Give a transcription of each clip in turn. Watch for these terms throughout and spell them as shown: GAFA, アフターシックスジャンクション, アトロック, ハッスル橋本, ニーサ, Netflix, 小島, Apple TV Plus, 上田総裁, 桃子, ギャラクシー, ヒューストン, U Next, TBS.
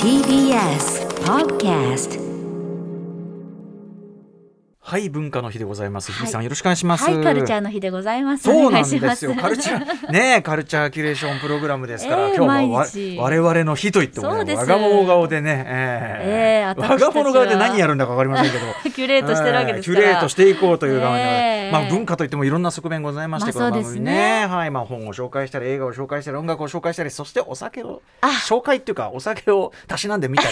TBS ポッドキャスト。はい、文化の日でございます。日比さん、よろしくお願いします。はい、カルチャーの日でございます。そうなんですよ。カルチャーね、カルチャーキュレーションプログラムですから、今日も我々の日と言っても我が物顔でね、我が物顔で何やるんだか分かりませんけど、キュレートしてるわけですから、キュレートしていこうという側に、文化といってもいろんな側面ございまして、この番組ね、はい、本を紹介したり、映画を紹介したり、音楽を紹介したり、そしてお酒を紹介っていうか、お酒をたしなんでみたり、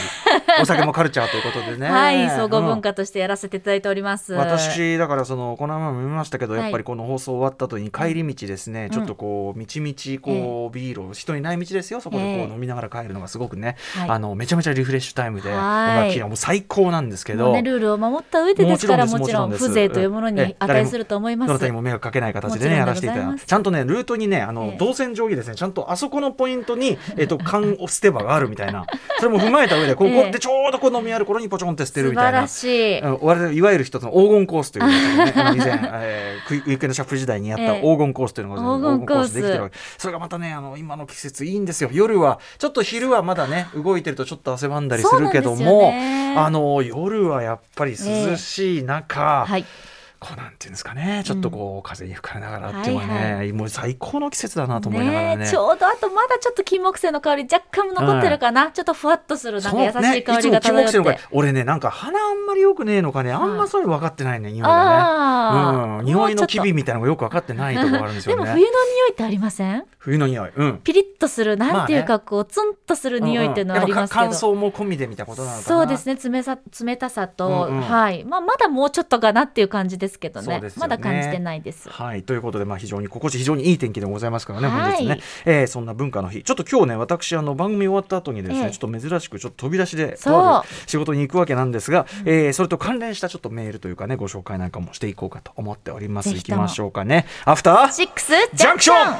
お酒もカルチャーということでね、はい、総合文化としてやらせていただいております。私だからこの前も見ましたけど、やっぱりこの放送終わった後に帰り道ですね、ちょっとみちみちビールを人いない道ですよ、そこで飲みながら帰るのがすごくね、めちゃめちゃリフレッシュタイムで、もう最高なんですけど、ルールを守った上でですから、もちろん風情というものに値すると思います。どなたにも迷惑かけない形でね、やらせていただいて、ちゃんとねルートにね、動線上にですね、ちゃんとあそこのポイントに缶を捨て場があるみたいな、それも踏まえた上でここでちょうど飲みある頃にポチョンって捨てるみたいな、素晴らしい。いわゆる人黄金コースというのね、以前、ウィークエンドシャッフル時代にやった黄金コースというのが、黄金コースできてるわけ。それがまたね、今の季節いいんですよ。夜はちょっと、昼はまだね動いてるとちょっと汗ばんだりするけども、夜はやっぱり涼しい中、はい、こうなんていうんですかね、ちょっと風に吹かれながらっていうのはね、もう最高の季節だなと思いながら ね、ちょうどあとまだちょっと金木犀の香り若干残ってるかな、ちょっとふわっとするなんか優しい香りが漂って、ね、いつも金木犀の香り、俺ね、なんか鼻あんまりよくねえのかね、あんまそれ分かってないね、匂いがね、匂いの機微みたいなのがよく分かってないところがあるんですよね。でも冬の匂いってありません？冬の匂い、ピリッとする、なんていうか、ツンとする匂いっていうのはありますけど、乾燥も込みでみたいなことなのかな。そうですね、冷たさと、まだもうちょっとかなっていう感じですけど ね、まだ感じてないです、はい、ということで、非常に心地、非常にいい天気でございますからね、本日ね、そんな文化の日、ちょっと今日ね、私番組終わった後にですね、ちょっと珍しくちょっと飛び出しで仕事に行くわけなんですが、それと関連したちょっとメールというかね、ご紹介なんかもしていこうかと思っております。行きましょうかね。アフターシックスジャンクション、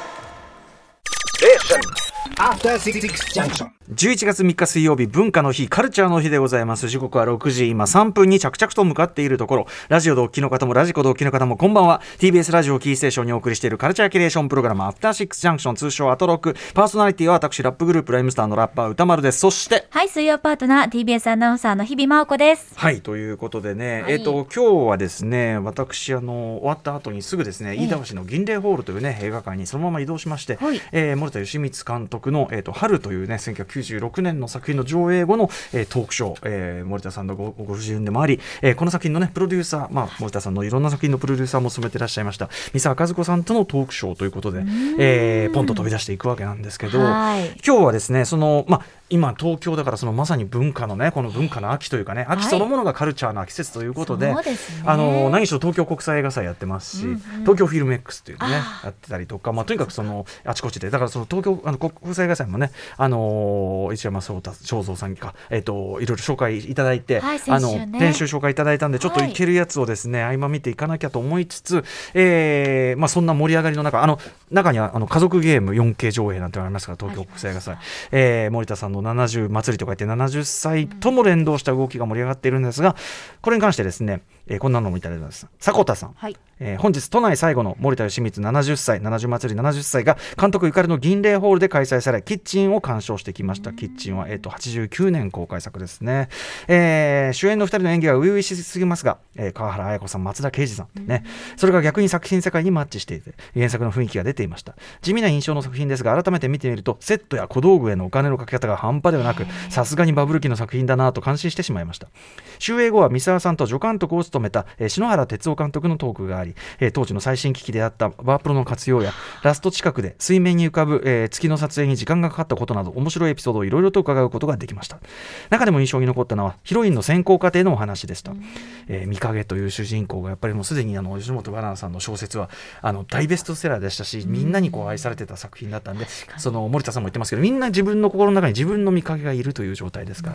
11月3日水曜日、文化の日、カルチャーの日でございます。時刻は6時今3分に着々と向かっているところ。ラジオ同期の方もラジコ同期の方もこんばんは。 TBS ラジオキーステーションにお送りしているカルチャーキュレーションプログラム、アフターシックスジャンクション、通称アトロック。パーソナリティは私、ラップグループライムスターのラッパー歌丸です。そしてはい、水曜パートナー TBS アナウンサーの日々真央子です。はい、ということでね、今日はですね、私終わった後にすぐですね、飯田橋の銀嶺ホールというね映画館にそのまま移動しまして、森田芳光監督の、春というね、1996年の作品の上映後の、トークショー、森田さんの ご不自由でもあり、この作品のねプロデューサー、森田さんのいろんな作品のプロデューサーも務めていらっしゃいました三沢和子さんとのトークショーということで、ポンと飛び出していくわけなんですけど、今日はですね、今東京だから、まさに文化のね、この文化の秋というかね、秋そのものがカルチャーの秋節ということで、何しろ東京国際映画祭やってますし、東京フィルム X というねやってたりとか、とにかくあちこちで、だから東京国際映画祭もね、一山翔造さんが、いろいろ紹介いただいて、練習紹介いただいたんで、ちょっと行けるやつをですね、合間見ていかなきゃと思いつつ、そんな盛り上がりの中、中には家族ゲーム 4K 上映なんてありますから、東京国際映画祭、森田さんの70祭りとか言って、70歳とも連動した動きが盛り上がっているんですが、これに関してですね、こんなのもいただいてます。迫田さん、本日都内最後の森田芳光70歳、70祭り70歳が監督ゆかりの銀嶺ホールで開催され、キッチンを鑑賞してきました。キッチンは、89年公開作ですね、主演の2人の演技は初々しすぎますが、川原綾子さん、松田圭司さん、それが逆に作品世界にマッチしていて、原作の雰囲気が出ていました。地味な印象の作品ですが、改めて見てみるとセットや小道具へのお金のかけ方が半端ではなく、さすがにバブル期の作品だなと感心してしまいました。終映後は三沢さんと助監督を務めた、篠原哲夫監督のトークがあり、当時の最新機器であったバープロの活用や、ラスト近くで水面に浮かぶ、月の撮影に時間がかかったことなど、面白いエピソードをいろいろと伺うことができました。中でも印象に残ったのはヒロインの選考過程のお話でした。三影という主人公が、やっぱりもうすでに吉本ばななさんの小説は大ベストセラーでしたし、みんなに愛されてた作品だったんで、森田さんも言ってますけど、みんな自分の心の中に自分の見かけがいるという状態ですか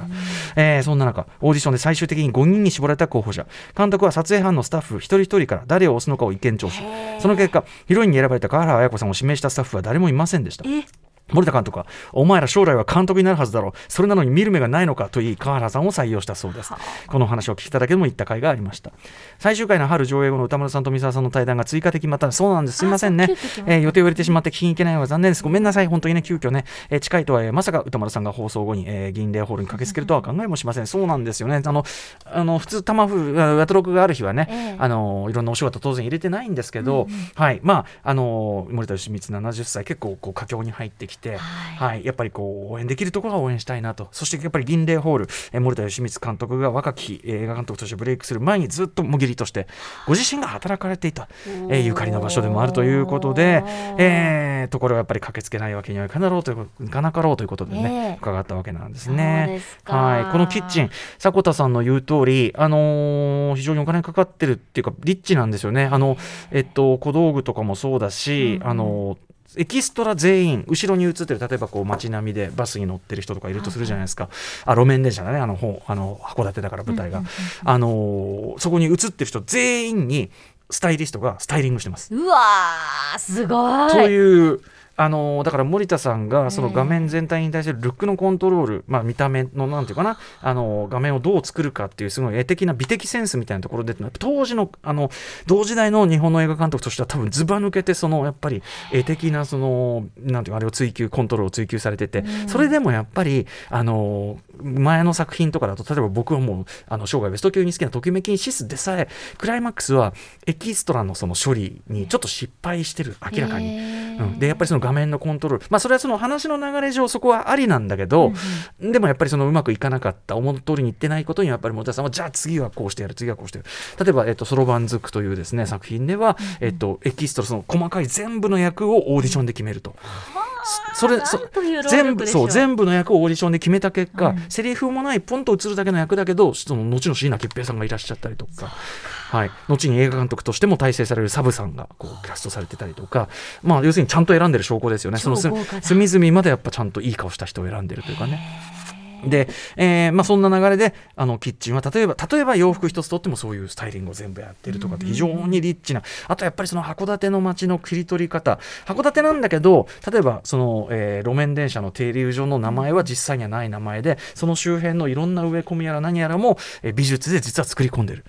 ら、そんな中オーディションで最終的に5人に絞られた候補者、監督は撮影班のスタッフ一人一人から誰を推すのかを意見聴取。その結果、ヒロインに選ばれた川原綾子さんを指名したスタッフは誰もいませんでした。森田監督はお前ら将来は監督になるはずだろう、それなのに見る目がないのかと言い川原さんを採用したそうです。この話を聞いただけでも言った回がありました。最終回の春上映後の歌丸さんと三沢さんの対談が追加的、またそうなんです、すいませんね、予定を入れてしまって聞きに行けないのは残念です、ごめんなさい、本当にね急遽ね、近いとはまさか歌丸さんが放送後に、銀嶺ホールに駆けつけるとは考えもしません。そうなんですよね、普通タマフアトロクがある日はね、いろんなお仕事当然入れてないんですけど、はい、まあ森田芳光70歳、結構こう佳境に入ってきて、はい、やっぱりこう応援できるところは応援したいなと。そしてやっぱり銀嶺ホール、森田芳光監督が若き映画監督としてブレイクする前にずっともぎりとしてご自身が働かれていた、ゆかりの場所でもあるということで、これはやっぱり駆けつけないわけにはいかなろうということでね、伺ったわけなんですね。はい、このキッチン、迫田さんの言う通り、非常にお金かかってるっていうかリッチなんですよね。小道具とかもそうだし、エキストラ全員後ろに映ってる、例えばこう街並みでバスに乗ってる人とかいるとするじゃないですか、路面電車だね、函館だから舞台が、そこに映ってる人全員にスタイリストがスタイリングしてます。うわーすごいという、だから森田さんがその画面全体に対するルックのコントロール、見た目のなんていうかな、画面をどう作るかっていうすごい絵的な美的センスみたいなところで当時の同時代の日本の映画監督としては多分ずば抜けて、そのやっぱり絵的なそのなんていうかあれを追求、コントロールを追求されてて、それでもやっぱり前の作品とかだと、例えば僕はもう生涯ベスト級に好きなときめきにシスでさえクライマックスはエキストラのその処理にちょっと失敗してる、明らかに、でやっぱりその画面のコントロール、それはその話の流れ上そこはありなんだけど、でもやっぱりそのうまくいかなかった、思う通りにいってないことにやっぱり森田さんはじゃあ次はこうしてやる、次はこうしてやる。例えばそろばんづくというですね作品では、エキストラその細かい全部の役をオーディションで決めると、全部の役をオーディションで決めた結果、セリフもないポンと映るだけの役だけど、その後の椎名桔平さんがいらっしゃったりとか、はい、後に映画監督としても大成されるサブさんがこうキャストされてたりとか、要するにちゃんと選んでる証拠ですよね。その隅々までやっぱちゃんといい顔した人を選んでるというかね。で、そんな流れでキッチンは例えば洋服一つとってもそういうスタイリングを全部やってるとかって非常にリッチな、あとやっぱりその函館の街の切り取り方、函館なんだけど例えばその、路面電車の停留所の名前は実際にはない名前で、その周辺のいろんな植え込みやら何やらも、美術で実は作り込んでる、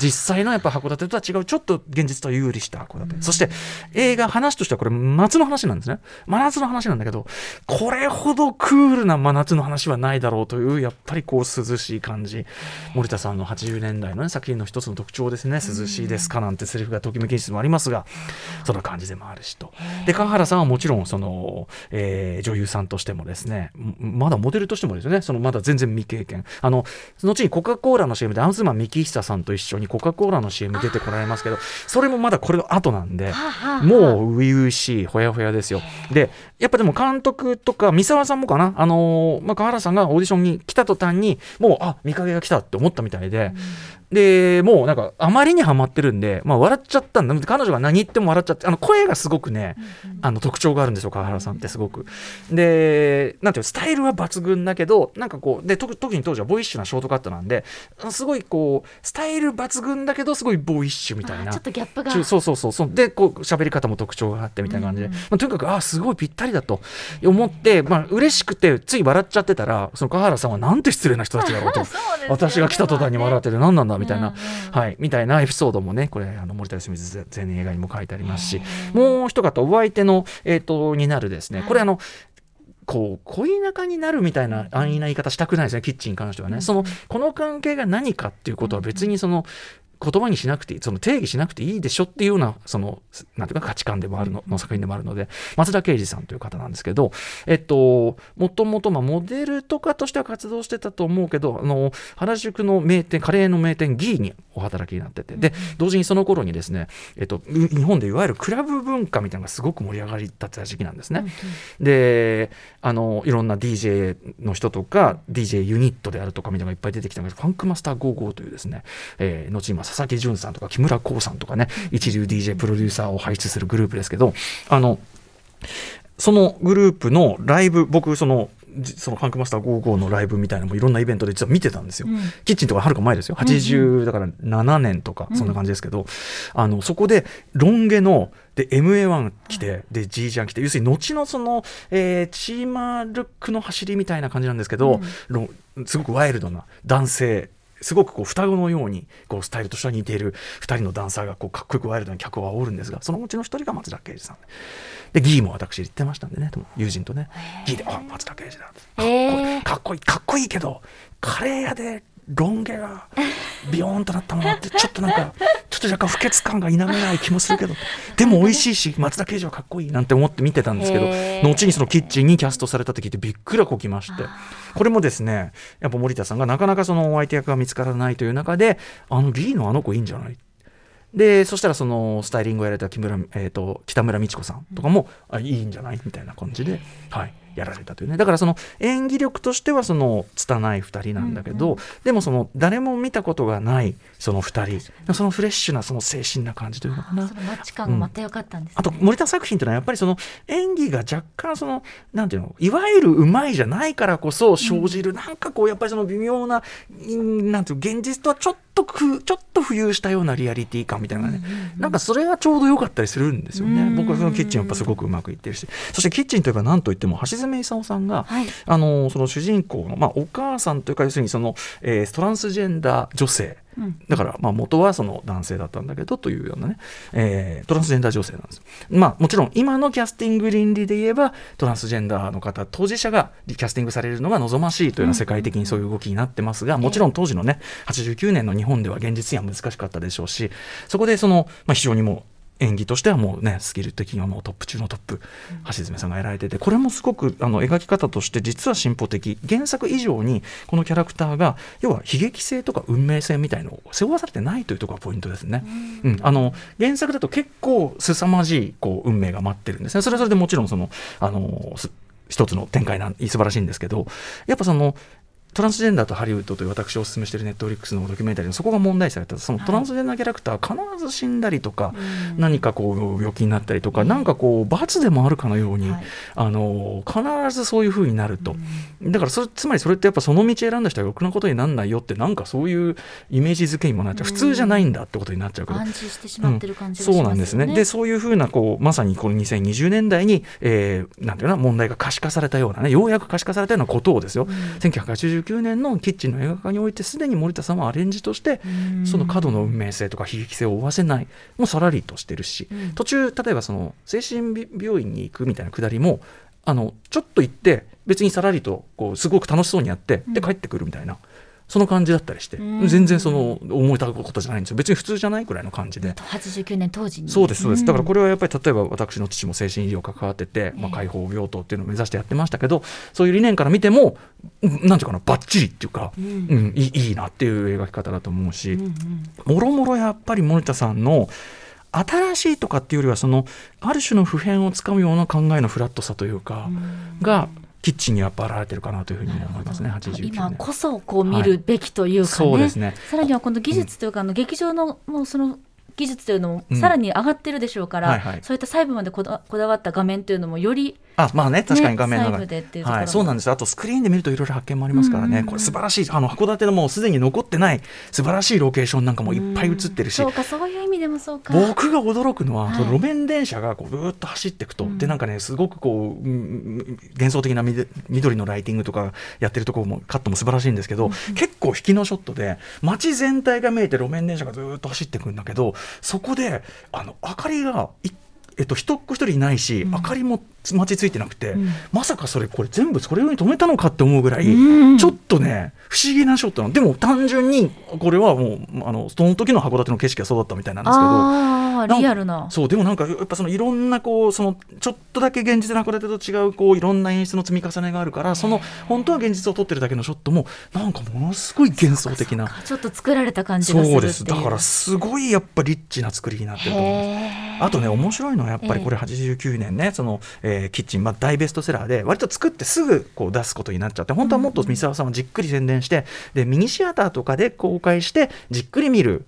実際のやっぱ函館とは違うちょっと現実とは有利した函館、そして映画話としてはこれ夏の話なんですね。真夏の話なんだけど、これほどクールな真夏の話はないだろうという、やっぱりこう涼しい感じ、森田さんの80年代の、ね、作品の一つの特徴ですね。涼しいですかなんてセリフがときめきにしてもありますが、その感じでもあるしと。で川原さんはもちろんその、女優さんとしてもですね、まだモデルとしてもですね、そのまだ全然未経験、後にコカ・コーラの CM で東幹久さんと一緒にコカ・コーラの CM 出てこられますけど、それもまだこれの後なんで、もう初々しいほやほやですよ。でやっぱでも監督とか三沢さんもかな、川原さんがオーディションに来た途端にもう見かけが来たって思ったみたいで、でもうなんかあまりにハマってるんで、笑っちゃったんだ。彼女が何言っても笑っちゃって、声がすごくね、特徴があるんですよ川原さんってすごく。でなんていうスタイルは抜群だけど、なんかこうで特に当時はボイッシュなショートカットなんで、すごいこうスタイル抜群だけどすごいボイッシュみたいな、ちょっとギャップがそうで、こう喋り方も特徴があってみたいな感じで、とにかくすごいぴったりだと思って、嬉しくてつい笑っちゃってたら、その川原さんはなんて失礼な人たちだろうと、私が来た途端に笑ってて何なんだみたいな、はい、みたいなエピソードもね、これ森田芳光前年映画にも書いてありますし、もう一方お相手の、になるですね、これこう恋仲になるみたいな安易な言い方したくないですね、キッチンに関してはね。この関係が何かっていうことは別に言葉にしなくて、定義しなくていいでしょっていうような、なんていうか価値観でもあるの作品でもあるので、松田圭司さんという方なんですけど、もともとモデルとかとしては活動してたと思うけど、原宿の名店、カレーの名店ギーにお働きになってて、で同時にその頃にですね、日本でいわゆるクラブ文化みたいなのがすごく盛り上がりだった時期なんですね。でいろんな DJ の人とか DJ ユニットであるとかみたいなのがいっぱい出てきたんですけど、ファンクマスター55というですね、後に今佐々木純さんとか木村光さんとかね、一流 DJ プロデューサーを輩出するグループですけど、そのグループのライブ、僕そのファンクマスター55のライブみたいなのもいろんなイベントで実は見てたんですよ、うん、キッチンとかはるか前ですよ、80だから7年とかそんな感じですけど、うん、そこでロン毛ので MA1 来てで G ジャン来て、要するに後のその、チーマールックの走りみたいな感じなんですけど、うん、すごくワイルドな男性、すごくこう双子のようにこうスタイルとしては似ている2人のダンサーがこうかっこよくワイルドに客を煽るんですが、そのうちの1人が松田圭司さんで、ギーも私言ってましたんでね、友人とね、ギーであ松田圭司だかっこいいかっこいいけどカレー屋でロン毛がビヨーンとなったものってちょっとなんかちょっと若干不潔感が否めない気もするけど、でも美味しいし松田圭司はかっこいいなんて思って見てたんですけど、後にそのキッチンにキャストされたって聞いてびっくらこきまして、これもですねやっぱ森田さんがなかなかそのお相手役が見つからないという中で、リーのあの子いいんじゃないで、そしたらそのスタイリングをやられた北村美智子さんとかも、うん、あいいんじゃないみたいな感じで、はい、やられたというね。だからその演技力としてはその拙い2人なんだけど、うんうん、でもその誰も見たことがないその2人、そのフレッシュなその精神な感じというのかな、そのマッチ感がまた良かったんですね、うん、あと森田作品というのはやっぱりその演技が若干そのなんていうのいわゆるうまいじゃないからこそ生じる、うん、なんかこうやっぱりその微妙な、なんていう現実とはちょっと浮遊したようなリアリティ感みたいなね、なんかそれがちょうど良かったりするんですよね。僕はそのキッチンやっぱすごくうまくいってるし、そしてキッチンといえば何といっても橋爪功さんが、はい、その主人公の、お母さんというか要するにその、トランスジェンダー女性だから、元はその男性だったんだけどというようなね、トランスジェンダー女性なんですよ。もちろん今のキャスティング倫理で言えばトランスジェンダーの方当事者がキャスティングされるのが望ましいというような世界的にそういう動きになってますが、もちろん当時のね89年の日本では現実には難しかったでしょうし、そこでその、非常にもう演技としてはもうねスキル的にはもうトップ中のトップ橋爪さんがやられてて、これもすごく描き方として実は進歩的、原作以上にこのキャラクターが要は悲劇性とか運命性みたいのを背負わされてないというところがポイントですね、うん、原作だと結構凄まじいこう運命が待ってるんですね。それはそれでもちろんその一つの展開なん素晴らしいんですけど、やっぱそのトランスジェンダーとハリウッドという私をお勧めしているネットフリックスのドキュメンタリーのそこが問題視された、そのトランスジェンダーキャラクター必ず死んだりとか、はい、何かこう病気になったりとか、なんかこう罰でもあるかのように、はい、必ずそういう風になると、だからつまりそれってやっぱその道選んだ人はろくなことにならないよって、なんかそういうイメージ付けにもなっちゃう、普通じゃないんだってことになっちゃうけど、暗示してしまってる感じがしますよね、そうなんですね。でそういう風なこうまさにこの2020年代に、なんていうの問題が可視化されたようなね、ようやく可視化されたようなことをですよ、1989年のキッチンの映画化においてすでに森田さんはアレンジとしてその過度の運命性とか悲劇性を負わせない、もうさらりとしてるし、途中例えばその精神病院に行くみたいなくだりもちょっと行って別にさらりとこうすごく楽しそうにやってで帰ってくるみたいな、その感じだったりして、全然その思いたことじゃないんですよ、別に普通じゃないくらいの感じで、89年当時にそうですそうです、だからこれはやっぱり例えば私の父も精神医療関わってて、解放病棟っていうのを目指してやってましたけど、そういう理念から見てもなんていうかなバッチリっていうか、いいなっていう描き方だと思うし、もろもろやっぱり森田さんの新しいとかっていうよりはそのある種の普遍をつかむような考えのフラットさというか、がキッチンにやっぱ現れてるかなというふうに思いますね。89年今こそこう見るべきというかね、はい、そうですね。さらにはこの技術というか、劇場のもうその技術というのもさらに上がってるでしょうから、そういった細部までこだわった画面というのもより確かに画面の中でっていうところ、そうなんです。あとスクリーンで見るといろいろ発見もありますからね、これ素晴らしい函館のもうすでに残ってない素晴らしいロケーションなんかもいっぱい映ってるし、そうかそういう意味でもそうか。僕が驚くのは、路面電車がこうブーッと走っていくと、でなんかねすごくこう、幻想的な緑のライティングとかやってるところもカットも素晴らしいんですけど、結構引きのショットで街全体が見えて路面電車がずーっと走っていくんだけど、そこで明かりが一人一人いないし、明かりも待ちついてなくて、まさかこれ全部これ用に止めたのかって思うぐらい、ちょっとね不思議なショットなので、も単純にこれはもうその時の函館の景色がそうだったみたいなんですけど、リアルなそうでもなんかやっぱいろんなこうちょっとだけ現実の函館と違うこういろんな演出の積み重ねがあるから、本当は現実を撮ってるだけのショットもなんかものすごい幻想的な、ちょっと作られた感じがするっていう。そうです。だからすごいやっぱリッチな作りになってると思います。あとね面白いのはやっぱりこれ89年ねキッチン、大ベストセラーで割と作ってすぐこう出すことになっちゃって、本当はもっと三沢さんはじっくり宣伝して、でミニシアターとかで公開してじっくり見る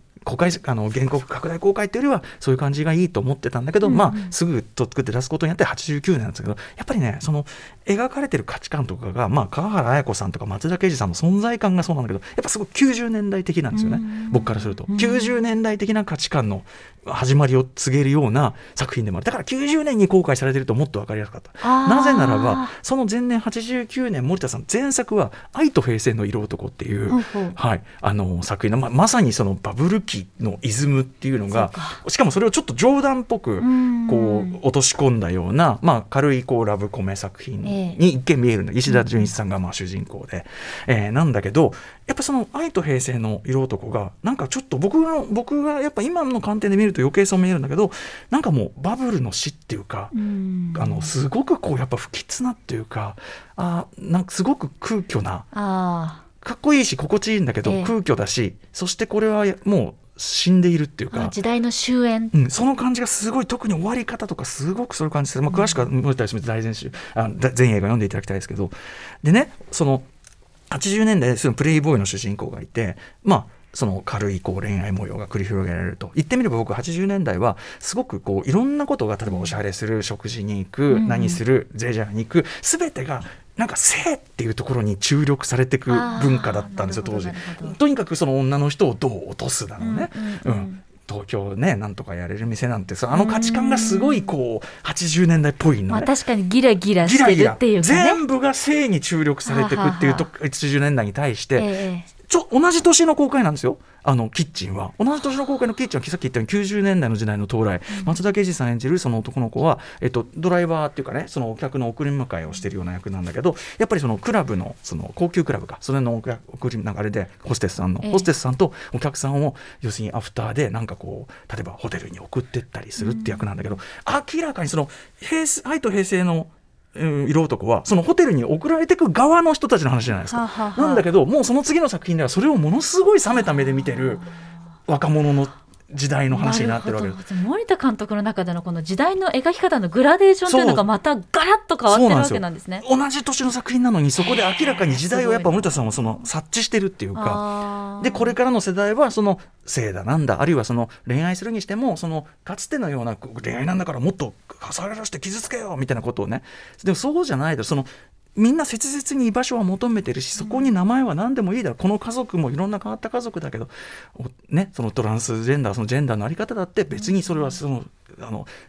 原告拡大公開っていうよりはそういう感じがいいと思ってたんだけど、うんうん、まあ、すぐ作って出すことになって89年なんですけど、やっぱりね、その描かれてる価値観とかが、まあ、川原綾子さんとか松田圭司さんの存在感がそうなんだけど、やっぱすごい90年代的なんですよね、うん、僕からすると、うん、90年代的な価値観の始まりを告げるような作品でもある。だから90年に公開されてるともっと分かりやすかった。なぜならばその前年89年森田さん前作は愛と平成の色男っていう、はい、作品の まさにそのバブル期のイズムっていうのが、しかもそれをちょっと冗談っぽくこう落とし込んだような、まあ、軽いこうラブコメ作品に一見見えるの、石田純一さんがまあ主人公で、なんだけど、やっぱその愛と平成の色男がなんかちょっと僕がやっぱ今の観点で見ると余計そう見えるんだけど、なんかもうバブルの死っていうか、すごくこうやっぱ不吉なっていうか、なんかすごく空虚な、かっこいいし心地いいんだけど空虚だし、そしてこれはもう死んでいるっていうか、時代の終焉、うん、その感じがすごい、特に終わり方とかすごくそういう感じです。まあ、詳しくは森田芳光全映画読んでいただきたいですけど、でね、その80年代でそのプレイボーイの主人公がいて、まあその軽いこう恋愛模様が繰り広げられると。言ってみれば僕80年代はすごくこういろんなことが、例えばおしゃれする、食事に行く、何する、レジャーに行く、全てがなんか性っていうところに注力されていく文化だったんですよ当時。とにかくその女の人をどう落とすだろうね、うんうんうん、東京ね、なんとかやれる店なんて、あの価値観がすごいこう80年代っぽいの、ね、まあ、確かにギラギラしてるっていうかね、全部が性に注力されていくっていうと、80年代に対して、同じ年の公開なんですよ、キッチンは。同じ年の公開のキッチンは、さっき言ったように90年代の時代の到来、松田圭司さん演じるその男の子は、ドライバーっていうかね、そのお客の送り迎えをしているような役なんだけど、やっぱりそのクラブの、その高級クラブか、それの送り流れでホステスさんとお客さんを、要するにアフターでなんかこう例えばホテルに送ってったりするって役なんだけど、明らかにその愛と平成の色男はそのホテルに送られてく側の人たちの話じゃないですか。なんだけどもうその次の作品ではそれをものすごい冷めた目で見てる若者の時代の話になってるわけです。森田監督の中でのこの時代の描き方のグラデーションというのがまたガラッと変わってるわけなんですね。同じ年の作品なのにそこで明らかに時代をやっぱ森田さんはその察知してるっていうか、でこれからの世代はその性だなんだ、あるいはその恋愛するにしてもそのかつてのような恋愛なんだからもっと重ねらして傷つけようみたいなことをね。でもそうじゃないと、そのみんな切々に居場所は求めてるし、そこに名前は何でもいいだろう、この家族もいろんな変わった家族だけど、ね、そのトランスジェンダー、そのジェンダーの在り方だって別にそれはその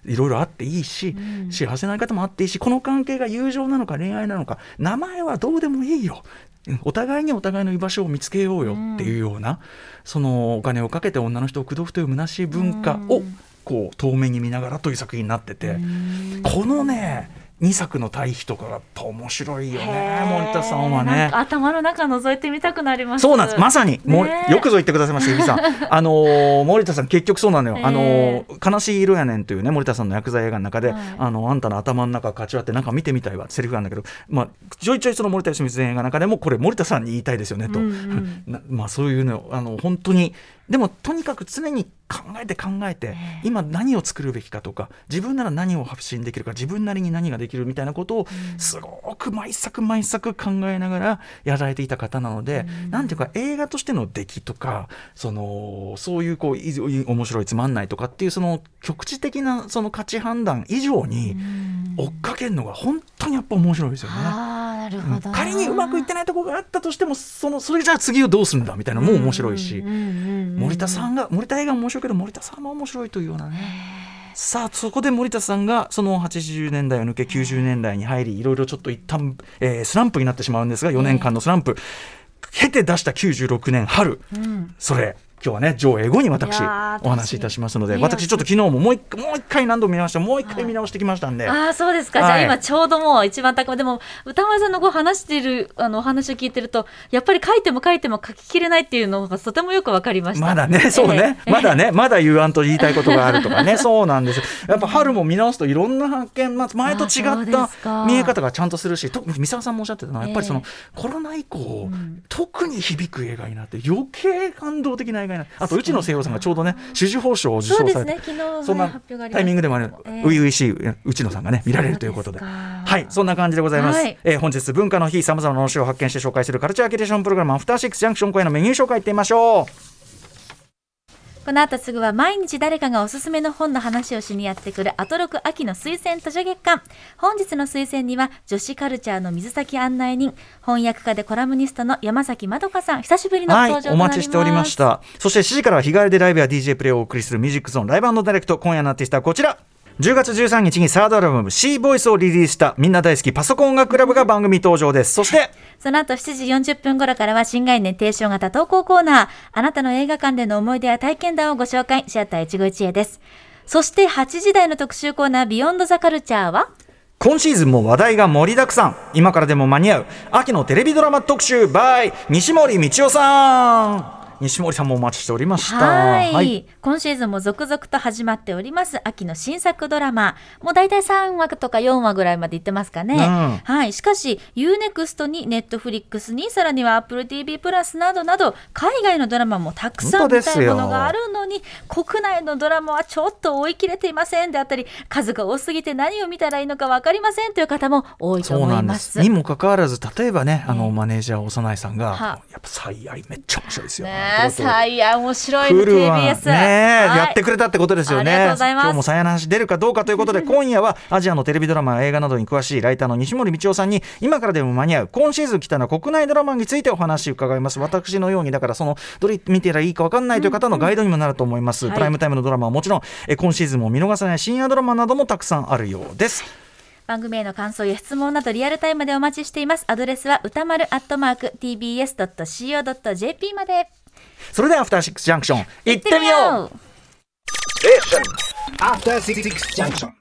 いろいろあっていいし、幸せな方もあっていいし、この関係が友情なのか恋愛なのか、名前はどうでもいいよ、お互いにお互いの居場所を見つけようよっていうような、そのお金をかけて女の人を口説くという虚しい文化をこう遠目に見ながらという作品になってて、このね2作の対比とかがやっぱ面白いよね、森田さんはね。頭の中覗いてみたくなります。そうなんです、まさに、ね、よくぞ言ってくださいましたゆきさん森田さん結局そうなのよ、悲しい色やねんというね森田さんの薬剤映画の中で、あんたの頭の中かち割ってなんか見てみたいわセリフなんだけど、まあ、ちょいちょいその森田芳光映画の中でもこれ森田さんに言いたいですよねと、まあ、そういうの本当にでもとにかく常に考えて今何を作るべきかとか、自分なら何を発信できるか、自分なりに何ができるみたいなことをすごく毎作考えながらやられていた方なので、なんていうか映画としての出来とか、そういうこう面白いつまんないとかっていうその局地的なその価値判断以上に追っかけるのが本当にやっぱ面白いですよね。なるほど、仮にうまくいってないところがあったとしても、それじゃあ次をどうするんだみたいなのも面白いし、森田映画も面白いけど森田さんも面白いというようなね。さあそこで森田さんがその80年代を抜け90年代に入り、いろいろちょっと一旦、スランプになってしまうんですが、4年間のスランプ経て出した96年春、それ今日はね上映後に私お話しいたしますので、私ちょっと昨日ももう一回何度も見ました、もう一回見直してきましたんで。そうですか、はい、じゃあ今ちょうどもう一番高い。でも歌丸さんの話しているお話を聞いてると、やっぱり書いても書ききれないっていうのがとてもよく分かりました。まだね、そうね、まだ言わんと言いたいことがあるとかねそうなんです、やっぱ春も見直すといろんな発見、前と違った見え方がちゃんとするし、特に三沢さんもおっしゃってたのはやっぱりその、コロナ以降、特に響く映画になって余計感動的な映画。あと内野聖郎さんがちょうどね紫綬褒章を受賞されて、そんなタイミングでもある初々しい内野さんがね見られるということで、はい、そんな感じでございます、はい。本日文化の日、さまざまな推しを発見して紹介するカルチャーキュレーションプログラムアフターシックスジャンクション、へのメニュー紹介いってみましょう。この後すぐは毎日誰かがおすすめの本の話をしにやってくるアトロク秋の推薦図書月間。本日の推薦には女子カルチャーの水先案内人、翻訳家でコラムニストの山崎まどかさん、久しぶりの登場となります、はい、お待ちしておりました。そして7時からは日替わりでライブや DJ プレイをお送りするミュージックゾーンライブ&ダイレクト。今夜のアーティストはこちら。10月13日にサードアルバム C ボイスをリリースしたみんな大好きパソコン音楽クラブが番組登場です。そしてその後7時40分頃からは新概念提唱型投稿コーナー、あなたの映画館での思い出や体験談をご紹介、シアター一期一会です。そして8時台の特集コーナービヨンドザカルチャーは今シーズンも話題が盛りだくさん、今からでも間に合う秋のテレビドラマ特集 by 西森道夫さん。西森さんもお待ちしておりました。はい、はい、今シーズンも続々と始まっております秋の新作ドラマ、もうだいたい3話とか4話ぐらいまでいってますかね、うん、はい、しかし U Next に Netflix にさらには Apple TV Plus などなど海外のドラマもたくさん見たいものがあるのに国内のドラマはちょっと追い切れていませんであったり、数が多すぎて何を見たらいいのか分かりませんという方も多いと思います。そうなんですにもかかわらず、例えばね、マネージャー長内さんがやっぱ最愛めっちゃ面白いですよね。サイヤ面白いの TBS、ね、はい、やってくれたってことですよね。ありがとうございます。今日もサイヤの話出るかどうかということで今夜はアジアのテレビドラマや映画などに詳しいライターの西森道夫さんに今からでも間に合う今シーズン来たの国内ドラマについてお話伺います。私のようにだからそのどれ見てらいいか分かんないという方のガイドにもなると思います、うんうん、プライムタイムのドラマはもちろん、今シーズンも見逃さない深夜ドラマなどもたくさんあるようです。番組への感想や質問などリアルタイムでお待ちしています。アドレスは歌丸@tbs.co.jp まで。それではアフターシックスジャンクション行ってみよう。アフターシックスジャンクション。